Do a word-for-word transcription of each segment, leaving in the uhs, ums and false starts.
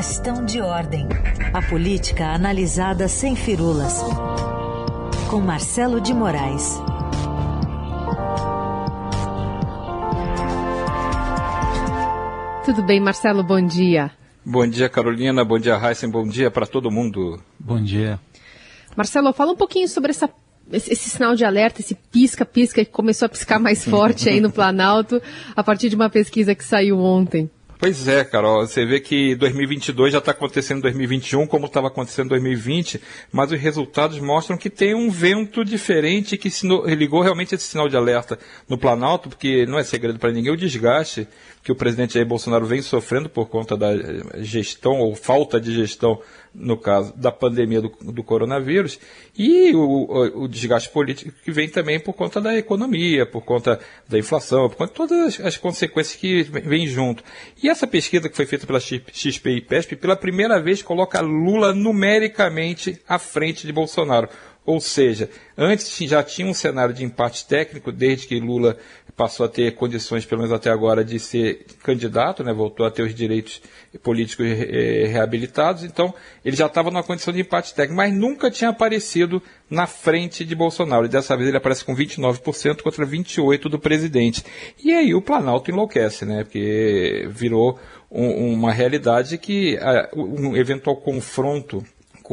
Questão de Ordem. A política analisada sem firulas. Com Marcelo de Moraes. Tudo bem, Marcelo? Bom dia. Bom dia, Carolina. Bom dia, Raíssa. Bom dia para todo mundo. Bom dia. Marcelo, fala um pouquinho sobre essa, esse, esse sinal de alerta, esse pisca-pisca que começou a piscar mais forte aí no Planalto, a partir de uma pesquisa que saiu ontem. Pois é, Carol, você vê que dois mil e vinte e dois já está acontecendo em dois mil e vinte e um, como estava acontecendo em dois mil e vinte, mas os resultados mostram que tem um vento diferente que ligou realmente esse sinal de alerta no Planalto, porque não é segredo para ninguém o desgaste que o presidente Jair Bolsonaro vem sofrendo por conta da gestão, ou falta de gestão, no caso da pandemia do, do coronavírus, e o, o, o desgaste político que vem também por conta da economia, por conta da inflação, por conta de todas as, as consequências que vêm junto. E essa pesquisa que foi feita pela X P e PESP, pela primeira vez, coloca Lula numericamente à frente de Bolsonaro. Ou seja, antes já tinha um cenário de empate técnico, desde que Lula passou a ter condições, pelo menos até agora, de ser candidato, né? Voltou a ter os direitos políticos eh, reabilitados, então ele já estava numa condição de empate técnico, mas nunca tinha aparecido na frente de Bolsonaro, e dessa vez ele aparece com vinte e nove por cento contra vinte e oito por cento do presidente. E aí o Planalto enlouquece, né? Porque virou um, uma realidade que uh, um eventual confronto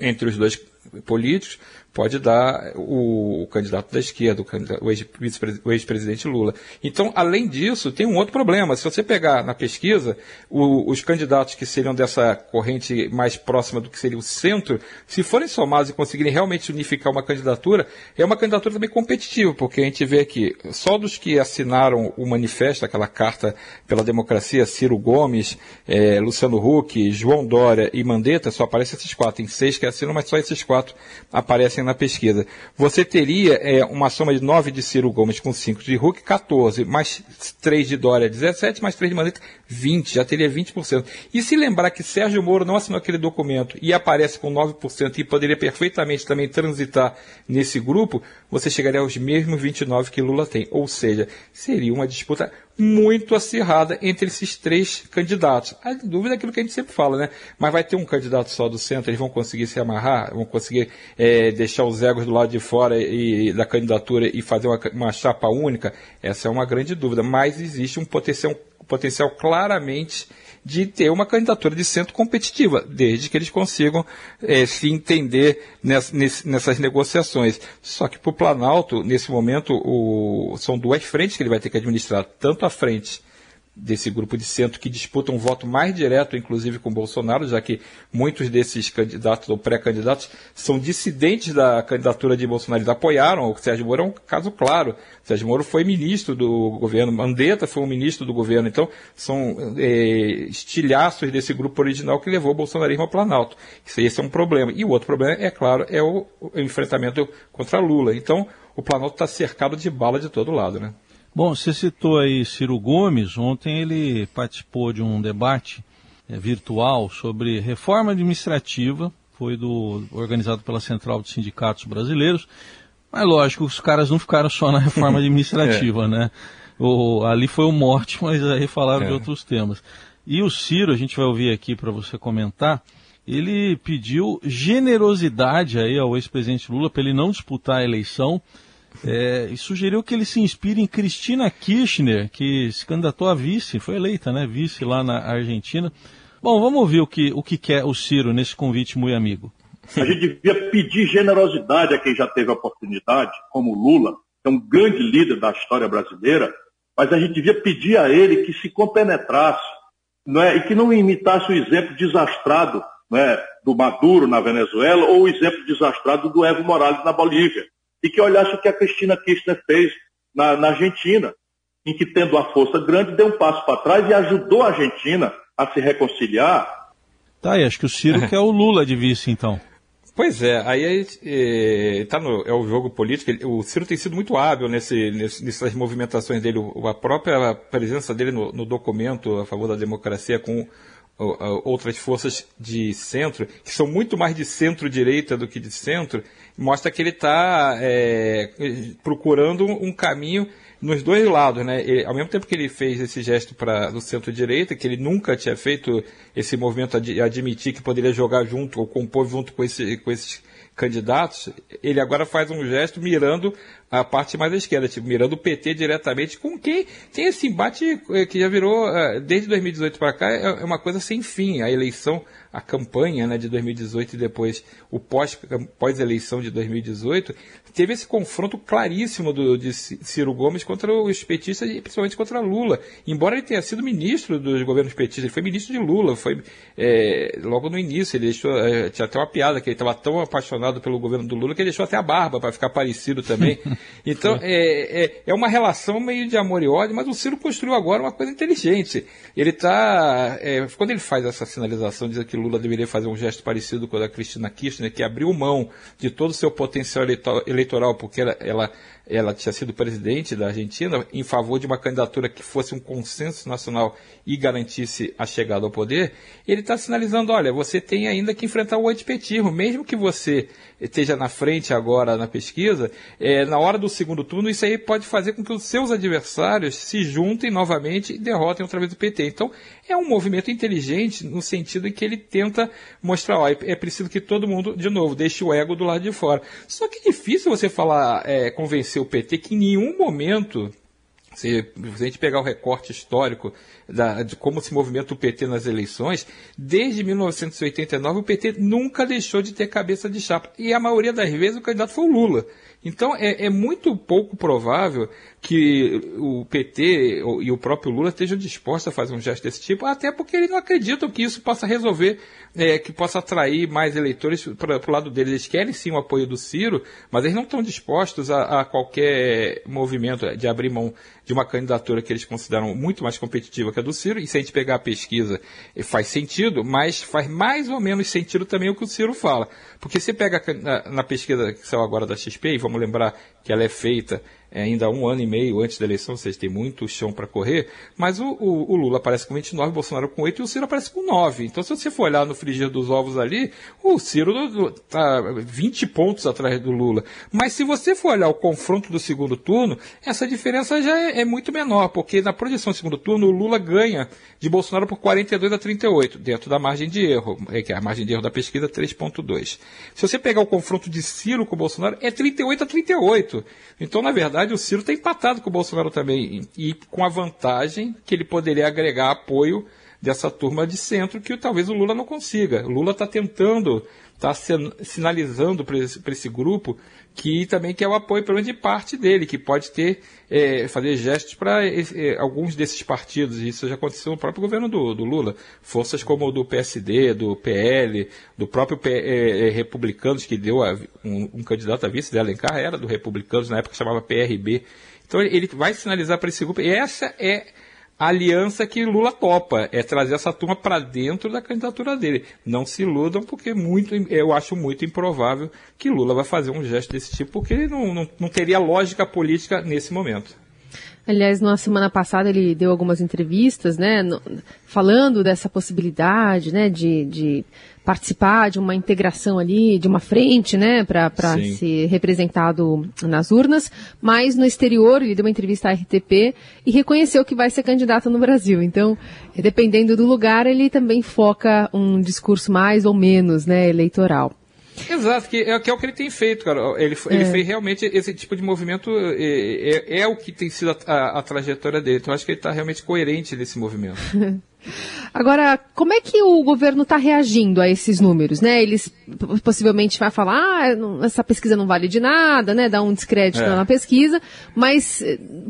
entre os dois políticos pode dar o, o candidato da esquerda, o ex-presidente Lula. Então, além disso, tem um outro problema. Se você pegar na pesquisa, o, os candidatos que seriam dessa corrente mais próxima do que seria o centro, se forem somados e conseguirem realmente unificar uma candidatura, é uma candidatura também competitiva, porque a gente vê aqui, só dos que assinaram o manifesto, aquela carta pela democracia, Ciro Gomes, é, Luciano Huck, João Dória e Mandetta, só aparecem esses quatro. Tem seis que assinam, mas só esses quatro aparecem na pesquisa. Você teria é, uma soma de nove de Ciro Gomes com cinco de Huck, quatorze, mais três de Dória, dezessete, mais três de Mandetta, vinte, já teria vinte por cento. E se lembrar que Sérgio Moro não assinou aquele documento e aparece com nove por cento e poderia perfeitamente também transitar nesse grupo, você chegaria aos mesmos vinte e nove por cento que Lula tem. Ou seja, seria uma disputa muito acirrada entre esses três candidatos. A dúvida é aquilo que a gente sempre fala, né? Mas vai ter um candidato só do centro, eles vão conseguir se amarrar, vão conseguir é, deixar os egos do lado de fora e, e da candidatura e fazer uma, uma chapa única? Essa é uma grande dúvida, mas existe um potencial, potencial claramente de ter uma candidatura de centro competitiva, desde que eles consigam é, se entender nessa, nessas negociações. Só que para o Planalto, nesse momento, o, são duas frentes que ele vai ter que administrar, tanto a frente desse grupo de centro que disputa um voto mais direto, inclusive com Bolsonaro, já que muitos desses candidatos ou pré-candidatos são dissidentes da candidatura de Bolsonaro, eles apoiaram. O Sérgio Moro é um caso claro. O Sérgio Moro foi ministro do governo, Mandetta foi um ministro do governo, então são é, estilhaços desse grupo original que levou o bolsonarismo ao Planalto. Esse é um problema. E o outro problema, é claro, é o enfrentamento contra Lula. Então, o Planalto está cercado de bala de todo lado, né? Bom, você citou aí Ciro Gomes. Ontem ele participou de um debate é, virtual sobre reforma administrativa, foi do, organizado pela Central dos Sindicatos Brasileiros, mas lógico, os caras não ficaram só na reforma administrativa, é. né? O, ali foi o mote, mas aí falaram é. de outros temas. E o Ciro, a gente vai ouvir aqui para você comentar, ele pediu generosidade aí ao ex-presidente Lula para ele não disputar a eleição, É, e sugeriu que ele se inspire em Cristina Kirchner, que se candidatou a vice, foi eleita, né, vice lá na Argentina. Bom, vamos ouvir o que, o que quer o Ciro nesse convite, muito amigo. A gente devia pedir generosidade a quem já teve a oportunidade, como Lula, que é um grande líder da história brasileira, mas a gente devia pedir a ele que se compenetrasse, não é, e que não imitasse o exemplo desastrado, não é, do Maduro na Venezuela ou o exemplo desastrado do Evo Morales na Bolívia. E que olhasse o que a Cristina Kirchner fez na, na Argentina, em que, tendo a força grande, deu um passo para trás e ajudou a Argentina a se reconciliar. Tá, e acho que o Ciro quer o Lula de vice, então. Pois é, aí é, tá no, é o jogo político. Ele, o Ciro tem sido muito hábil nesse, nesse, nessas movimentações dele. A própria presença dele no, no documento a favor da democracia com outras forças de centro, que são muito mais de centro-direita do que de centro, mostra que ele está é, procurando um caminho nos dois lados, né? Ele, ao mesmo tempo que ele fez esse gesto para do centro-direita, que ele nunca tinha feito esse movimento de ad, admitir que poderia jogar junto ou compor junto com, esse, com esses candidatos, ele agora faz um gesto mirando a parte mais à esquerda, tipo, mirando o P T diretamente, com quem tem esse embate que já virou, desde dois mil e dezoito para cá, é uma coisa sem fim. A eleição, a campanha, né, de dois mil e dezoito e depois o pós, pós-eleição de dois mil e dezoito, teve esse confronto claríssimo do, de Ciro Gomes contra os petistas e principalmente contra Lula. Embora ele tenha sido ministro dos governos petistas, ele foi ministro de Lula, foi é, logo no início, ele deixou, tinha até uma piada, que ele estava tão apaixonado pelo governo do Lula, que ele deixou até a barba para ficar parecido também. Então, é, é, é uma relação meio de amor e ódio, mas o Ciro construiu agora uma coisa inteligente. Ele está... É, quando ele faz essa sinalização, dizendo que Lula deveria fazer um gesto parecido com o da Cristina Kirchner, que abriu mão de todo o seu potencial eleitoral, porque ela, ela, ela tinha sido presidente da Argentina, em favor de uma candidatura que fosse um consenso nacional e garantisse a chegada ao poder, ele está sinalizando, olha, você tem ainda que enfrentar o antipetismo, mesmo que você esteja na frente agora na pesquisa, é, na hora do segundo turno, isso aí pode fazer com que os seus adversários se juntem novamente e derrotem outra vez o P T. Então, é um movimento inteligente no sentido em que ele tenta mostrar, ó, é preciso que todo mundo, de novo, deixe o ego do lado de fora. Só que é difícil você falar, é, convencer o P T que em nenhum momento... Se a gente pegar o recorte histórico da, de como se movimenta o P T nas eleições, desde mil novecentos e oitenta e nove o P T nunca deixou de ter cabeça de chapa. E a maioria das vezes o candidato foi o Lula. Então é, é muito pouco provável que o P T e o próprio Lula estejam dispostos a fazer um gesto desse tipo, até porque eles não acreditam que isso possa resolver, é, que possa atrair mais eleitores para o lado deles. Eles querem sim o apoio do Ciro, mas eles não estão dispostos a, a qualquer movimento de abrir mão de uma candidatura que eles consideram muito mais competitiva que a do Ciro, e se a gente pegar a pesquisa faz sentido, mas faz mais ou menos sentido também o que o Ciro fala. Porque se pega na, na pesquisa que saiu agora da X P, e vamos lembrar que ela é feita é, ainda há um ano e meio antes da eleição, ou seja, tem muito chão para correr, mas o, o, o Lula aparece com vinte e nove, o Bolsonaro com oito e o Ciro aparece com nove. Então, se você for olhar no frigir dos ovos ali, o Ciro está vinte pontos atrás do Lula. Mas se você for olhar o confronto do segundo turno, essa diferença já é, é muito menor, porque na projeção do segundo turno, o Lula ganha de Bolsonaro por quarenta e dois a trinta e oito, dentro da margem de erro, que é a margem de erro da pesquisa, três vírgula dois. Se você pegar o confronto de Ciro com o Bolsonaro, é trinta e oito a trinta e oito. Então, na verdade, o Ciro está empatado com o Bolsonaro também, e com a vantagem que ele poderia agregar apoio dessa turma de centro que talvez o Lula não consiga. O Lula está tentando, está sinalizando para esse, esse grupo que também quer o apoio, pelo menos de parte dele, que pode ter, é, fazer gestos para é, alguns desses partidos. Isso já aconteceu no próprio governo do, do Lula. Forças como o do P S D, do P L, do próprio P, é, é, Republicanos, que deu a, um, um candidato a vice de Alencar, era do Republicanos, na época chamava P R B. Então ele vai sinalizar para esse grupo, e essa é... a aliança que Lula topa, é trazer essa turma para dentro da candidatura dele. Não se iludam, porque muito, eu acho muito improvável que Lula vai fazer um gesto desse tipo, porque não, não, não teria lógica política nesse momento. Aliás, na semana passada ele deu algumas entrevistas, né, falando dessa possibilidade, né, de, de participar de uma integração ali, de uma frente, né, para ser representado nas urnas, mas no exterior ele deu uma entrevista à R T P e reconheceu que vai ser candidato no Brasil. Então, dependendo do lugar, ele também foca um discurso mais ou menos, né, eleitoral. Exato, que é, que é o que ele tem feito, cara. Ele, ele é. fez realmente esse tipo de movimento, é, é, é o que tem sido a, a, a trajetória dele. Então, acho que ele está realmente coerente nesse movimento. Agora, como é que o governo está reagindo a esses números, né? Eles possivelmente vão falar, ah, não, essa pesquisa não vale de nada, né? Dá um descrédito é. na pesquisa, mas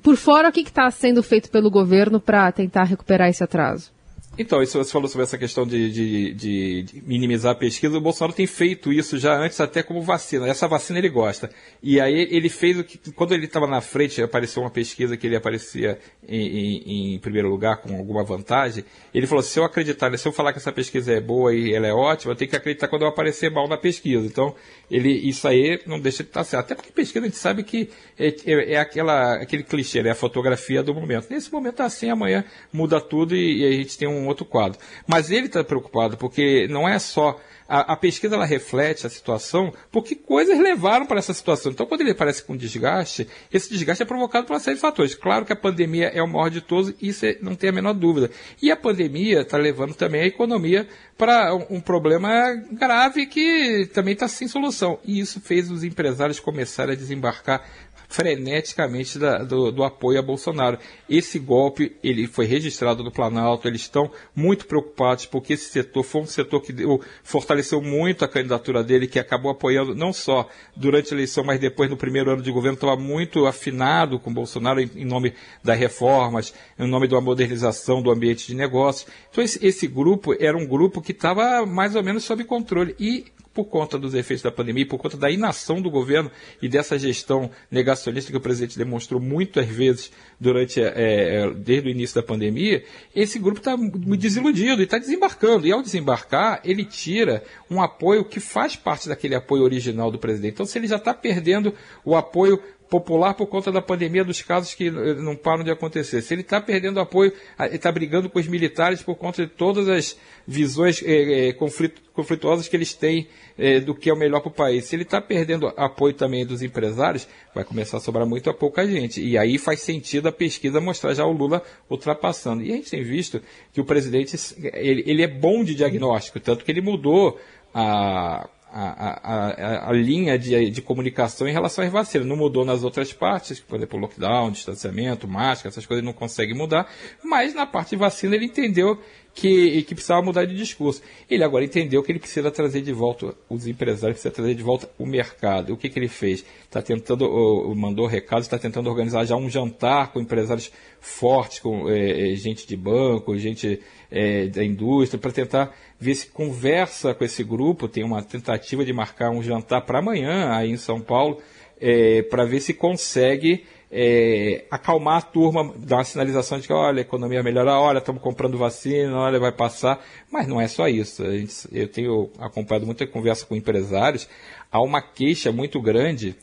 por fora, o que está sendo feito pelo governo para tentar recuperar esse atraso? Então, isso você falou sobre essa questão de, de, de, de minimizar a pesquisa. O Bolsonaro tem feito isso já antes, até como vacina. Essa vacina ele gosta. E aí ele fez o que... Quando ele estava na frente, apareceu uma pesquisa que ele aparecia em, em, em primeiro lugar, com alguma vantagem. Ele falou, se eu acreditar, se eu falar que essa pesquisa é boa e ela é ótima, eu tenho que acreditar quando eu aparecer mal na pesquisa. Então, ele, isso aí não deixa de estar certo. Até porque pesquisa a gente sabe que é, é, é aquela, aquele clichê, é, né? A fotografia do momento. Nesse momento está assim, amanhã muda tudo e, e a gente tem um um outro quadro. Mas ele está preocupado, porque não é só... A, a pesquisa ela reflete a situação, porque coisas levaram para essa situação. Então, quando ele aparece com desgaste, esse desgaste é provocado por uma série de fatores. Claro que a pandemia é o maior de todos, isso é, não tem a menor dúvida. E a pandemia está levando também a economia para um, um problema grave que também está sem solução. E isso fez os empresários começarem a desembarcar freneticamente da, do, do apoio a Bolsonaro. Esse golpe ele foi registrado no Planalto, eles estão muito preocupados porque esse setor foi um setor que deu, fortaleceu muito a candidatura dele, que acabou apoiando não só durante a eleição, mas depois no primeiro ano de governo, estava muito afinado com Bolsonaro em, em nome das reformas, em nome da modernização do ambiente de negócios. Então esse, esse grupo era um grupo que estava mais ou menos sob controle e por conta dos efeitos da pandemia, por conta da inação do governo e dessa gestão negacionista que o presidente demonstrou muitas vezes durante, é, desde o início da pandemia, esse grupo está desiludido e está desembarcando. E ao desembarcar, ele tira um apoio que faz parte daquele apoio original do presidente. Então, se ele já está perdendo o apoio popular por conta da pandemia, dos casos que não param de acontecer. Se ele está perdendo apoio, está brigando com os militares por conta de todas as visões é, é, conflito, conflituosas que eles têm é, do que é o melhor para o país. Se ele está perdendo apoio também dos empresários, vai começar a sobrar muito a pouca gente. E aí faz sentido a pesquisa mostrar já o Lula ultrapassando. E a gente tem visto que o presidente ele, ele é bom de diagnóstico, tanto que ele mudou a... A, a, a, a linha de, de comunicação em relação às vacinas. Não mudou nas outras partes, por exemplo, lockdown, distanciamento, máscara, essas coisas ele não consegue mudar, mas na parte de vacina ele entendeu que, que precisava mudar de discurso. Ele agora entendeu que ele precisa trazer de volta os empresários, precisa trazer de volta o mercado. O que, que ele fez? Tá tentando, ou, mandou recados, está tentando organizar já um jantar com empresários fortes, com é, gente de banco, gente é, da indústria, para tentar ver se conversa com esse grupo. Tem uma tentativa de marcar um jantar para amanhã aí em São Paulo, é, para ver se consegue é, acalmar a turma, dar uma sinalização de que olha, a economia vai melhorar, olha, estamos comprando vacina, olha, vai passar. Mas não é só isso. A gente, eu tenho acompanhado muita conversa com empresários. Há uma queixa muito grande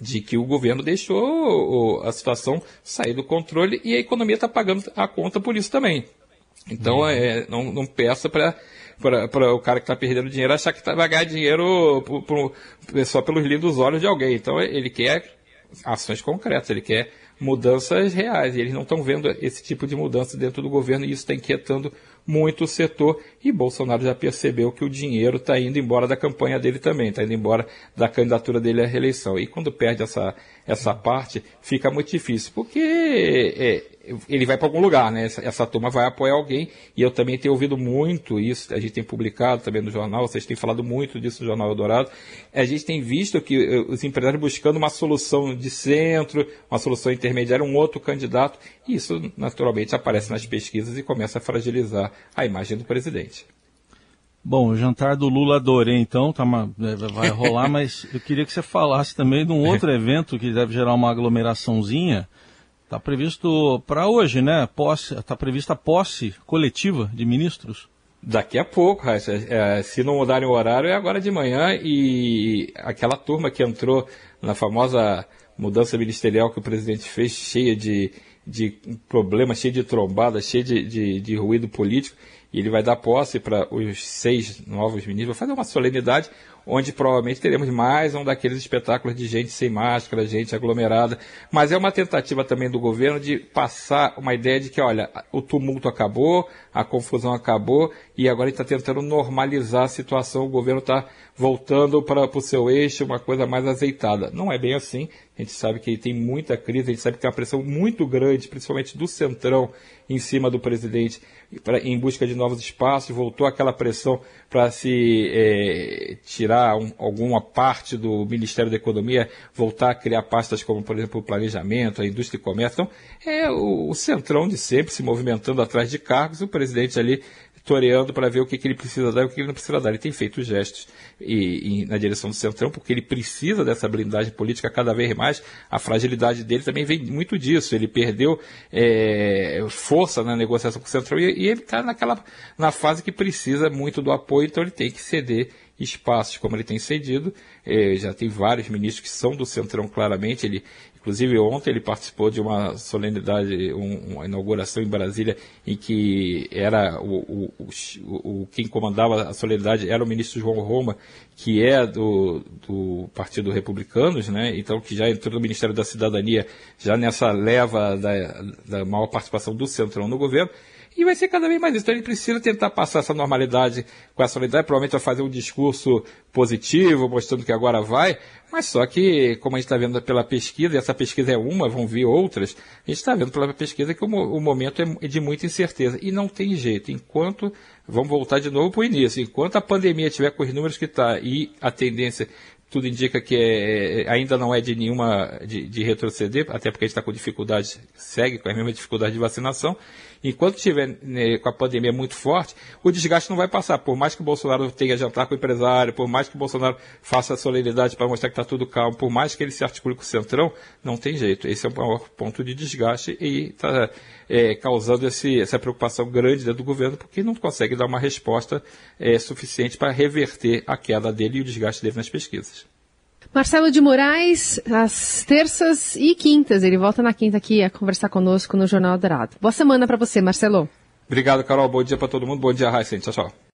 de que o governo deixou a situação sair do controle e a economia está pagando a conta por isso também. Então, é, não, não peça para para o cara que está perdendo dinheiro achar que tá, vai ganhar dinheiro por, por, só pelos lindos olhos de alguém. Então, ele quer ações concretas, ele quer mudanças reais. E eles não estão vendo esse tipo de mudança dentro do governo e isso está inquietando muito o setor. E Bolsonaro já percebeu que o dinheiro está indo embora da campanha dele também, está indo embora da candidatura dele à reeleição. E quando perde essa, essa parte, fica muito difícil, porque... É, ele vai para algum lugar, né? Essa, essa turma vai apoiar alguém, e eu também tenho ouvido muito isso, a gente tem publicado também no jornal, vocês têm falado muito disso no Jornal Dourado, a gente tem visto que os empresários buscando uma solução de centro, uma solução intermediária, um outro candidato, e isso naturalmente aparece nas pesquisas e começa a fragilizar a imagem do presidente. Bom, o jantar do Lula adorei, então, tá, vai rolar, mas eu queria que você falasse também de um outro evento que deve gerar uma aglomeraçãozinha. Está previsto para hoje, né? Está prevista a posse coletiva de ministros? Daqui a pouco, Raíssa. É, se não mudarem o horário, é agora de manhã. E aquela turma que entrou na famosa mudança ministerial que o presidente fez, cheia de, de problemas, cheia de trombada, cheia de, de, de ruído político, e ele vai dar posse para os seis novos ministros, vai fazer uma solenidade onde provavelmente teremos mais um daqueles espetáculos de gente sem máscara, gente aglomerada, mas é uma tentativa também do governo de passar uma ideia de que, olha, o tumulto acabou, a confusão acabou, e agora ele está tentando normalizar a situação, o governo está voltando para o seu eixo, uma coisa mais azeitada. Não é bem assim, a gente sabe que tem muita crise, a gente sabe que tem uma pressão muito grande, principalmente do Centrão, em cima do presidente, pra, em busca de novos espaços, voltou aquela pressão para se é, tirar Um, alguma parte do Ministério da Economia, voltar a criar pastas como, por exemplo, o planejamento, a indústria e comércio. Então, é o, o Centrão de sempre se movimentando atrás de cargos, o presidente ali toreando para ver o que, que ele precisa dar e o que ele não precisa dar. Ele tem feito gestos e, e, na direção do Centrão, porque ele precisa dessa blindagem política cada vez mais. A fragilidade dele também vem muito disso. Ele perdeu é, força na negociação com o Centrão e, e ele está naquela na fase que precisa muito do apoio, então ele tem que ceder espaços, como ele tem cedido. Eh, já tem vários ministros que são do Centrão, claramente. Ele Inclusive, ontem ele participou de uma solenidade, um, uma inauguração em Brasília, em que era o, o, o, o, quem comandava a solenidade era o ministro João Roma, que é do, do Partido Republicanos, né? Então, que já entrou no Ministério da Cidadania, já nessa leva da, da maior participação do Centrão no governo. E vai ser cada vez mais isso. Então ele precisa tentar passar essa normalidade com essa normalidade. Provavelmente vai fazer um discurso positivo, mostrando que agora vai. Mas só que, como a gente está vendo pela pesquisa, e essa pesquisa é uma, vão vir outras, a gente está vendo pela pesquisa que o, o momento é de muita incerteza. E não tem jeito. Enquanto, vamos voltar de novo para o início, enquanto a pandemia estiver com os números que está e a tendência... Tudo indica que é, ainda não é de nenhuma de, de retroceder, até porque a gente está com dificuldades, segue com a mesma dificuldade de vacinação. Enquanto estiver, né, com a pandemia muito forte, o desgaste não vai passar. Por mais que o Bolsonaro tenha jantar com o empresário, por mais que o Bolsonaro faça a solenidade para mostrar que está tudo calmo, por mais que ele se articule com o Centrão, não tem jeito. Esse é o maior ponto de desgaste e está é, causando esse, essa preocupação grande dentro do governo, porque não consegue dar uma resposta é, suficiente para reverter a queda dele e o desgaste dele nas pesquisas. Marcelo de Moraes, às terças e quintas. Ele volta na quinta aqui a conversar conosco no Jornal Dourado. Boa semana para você, Marcelo. Obrigado, Carol. Bom dia para todo mundo. Bom dia, Raíssa. Tchau, tchau.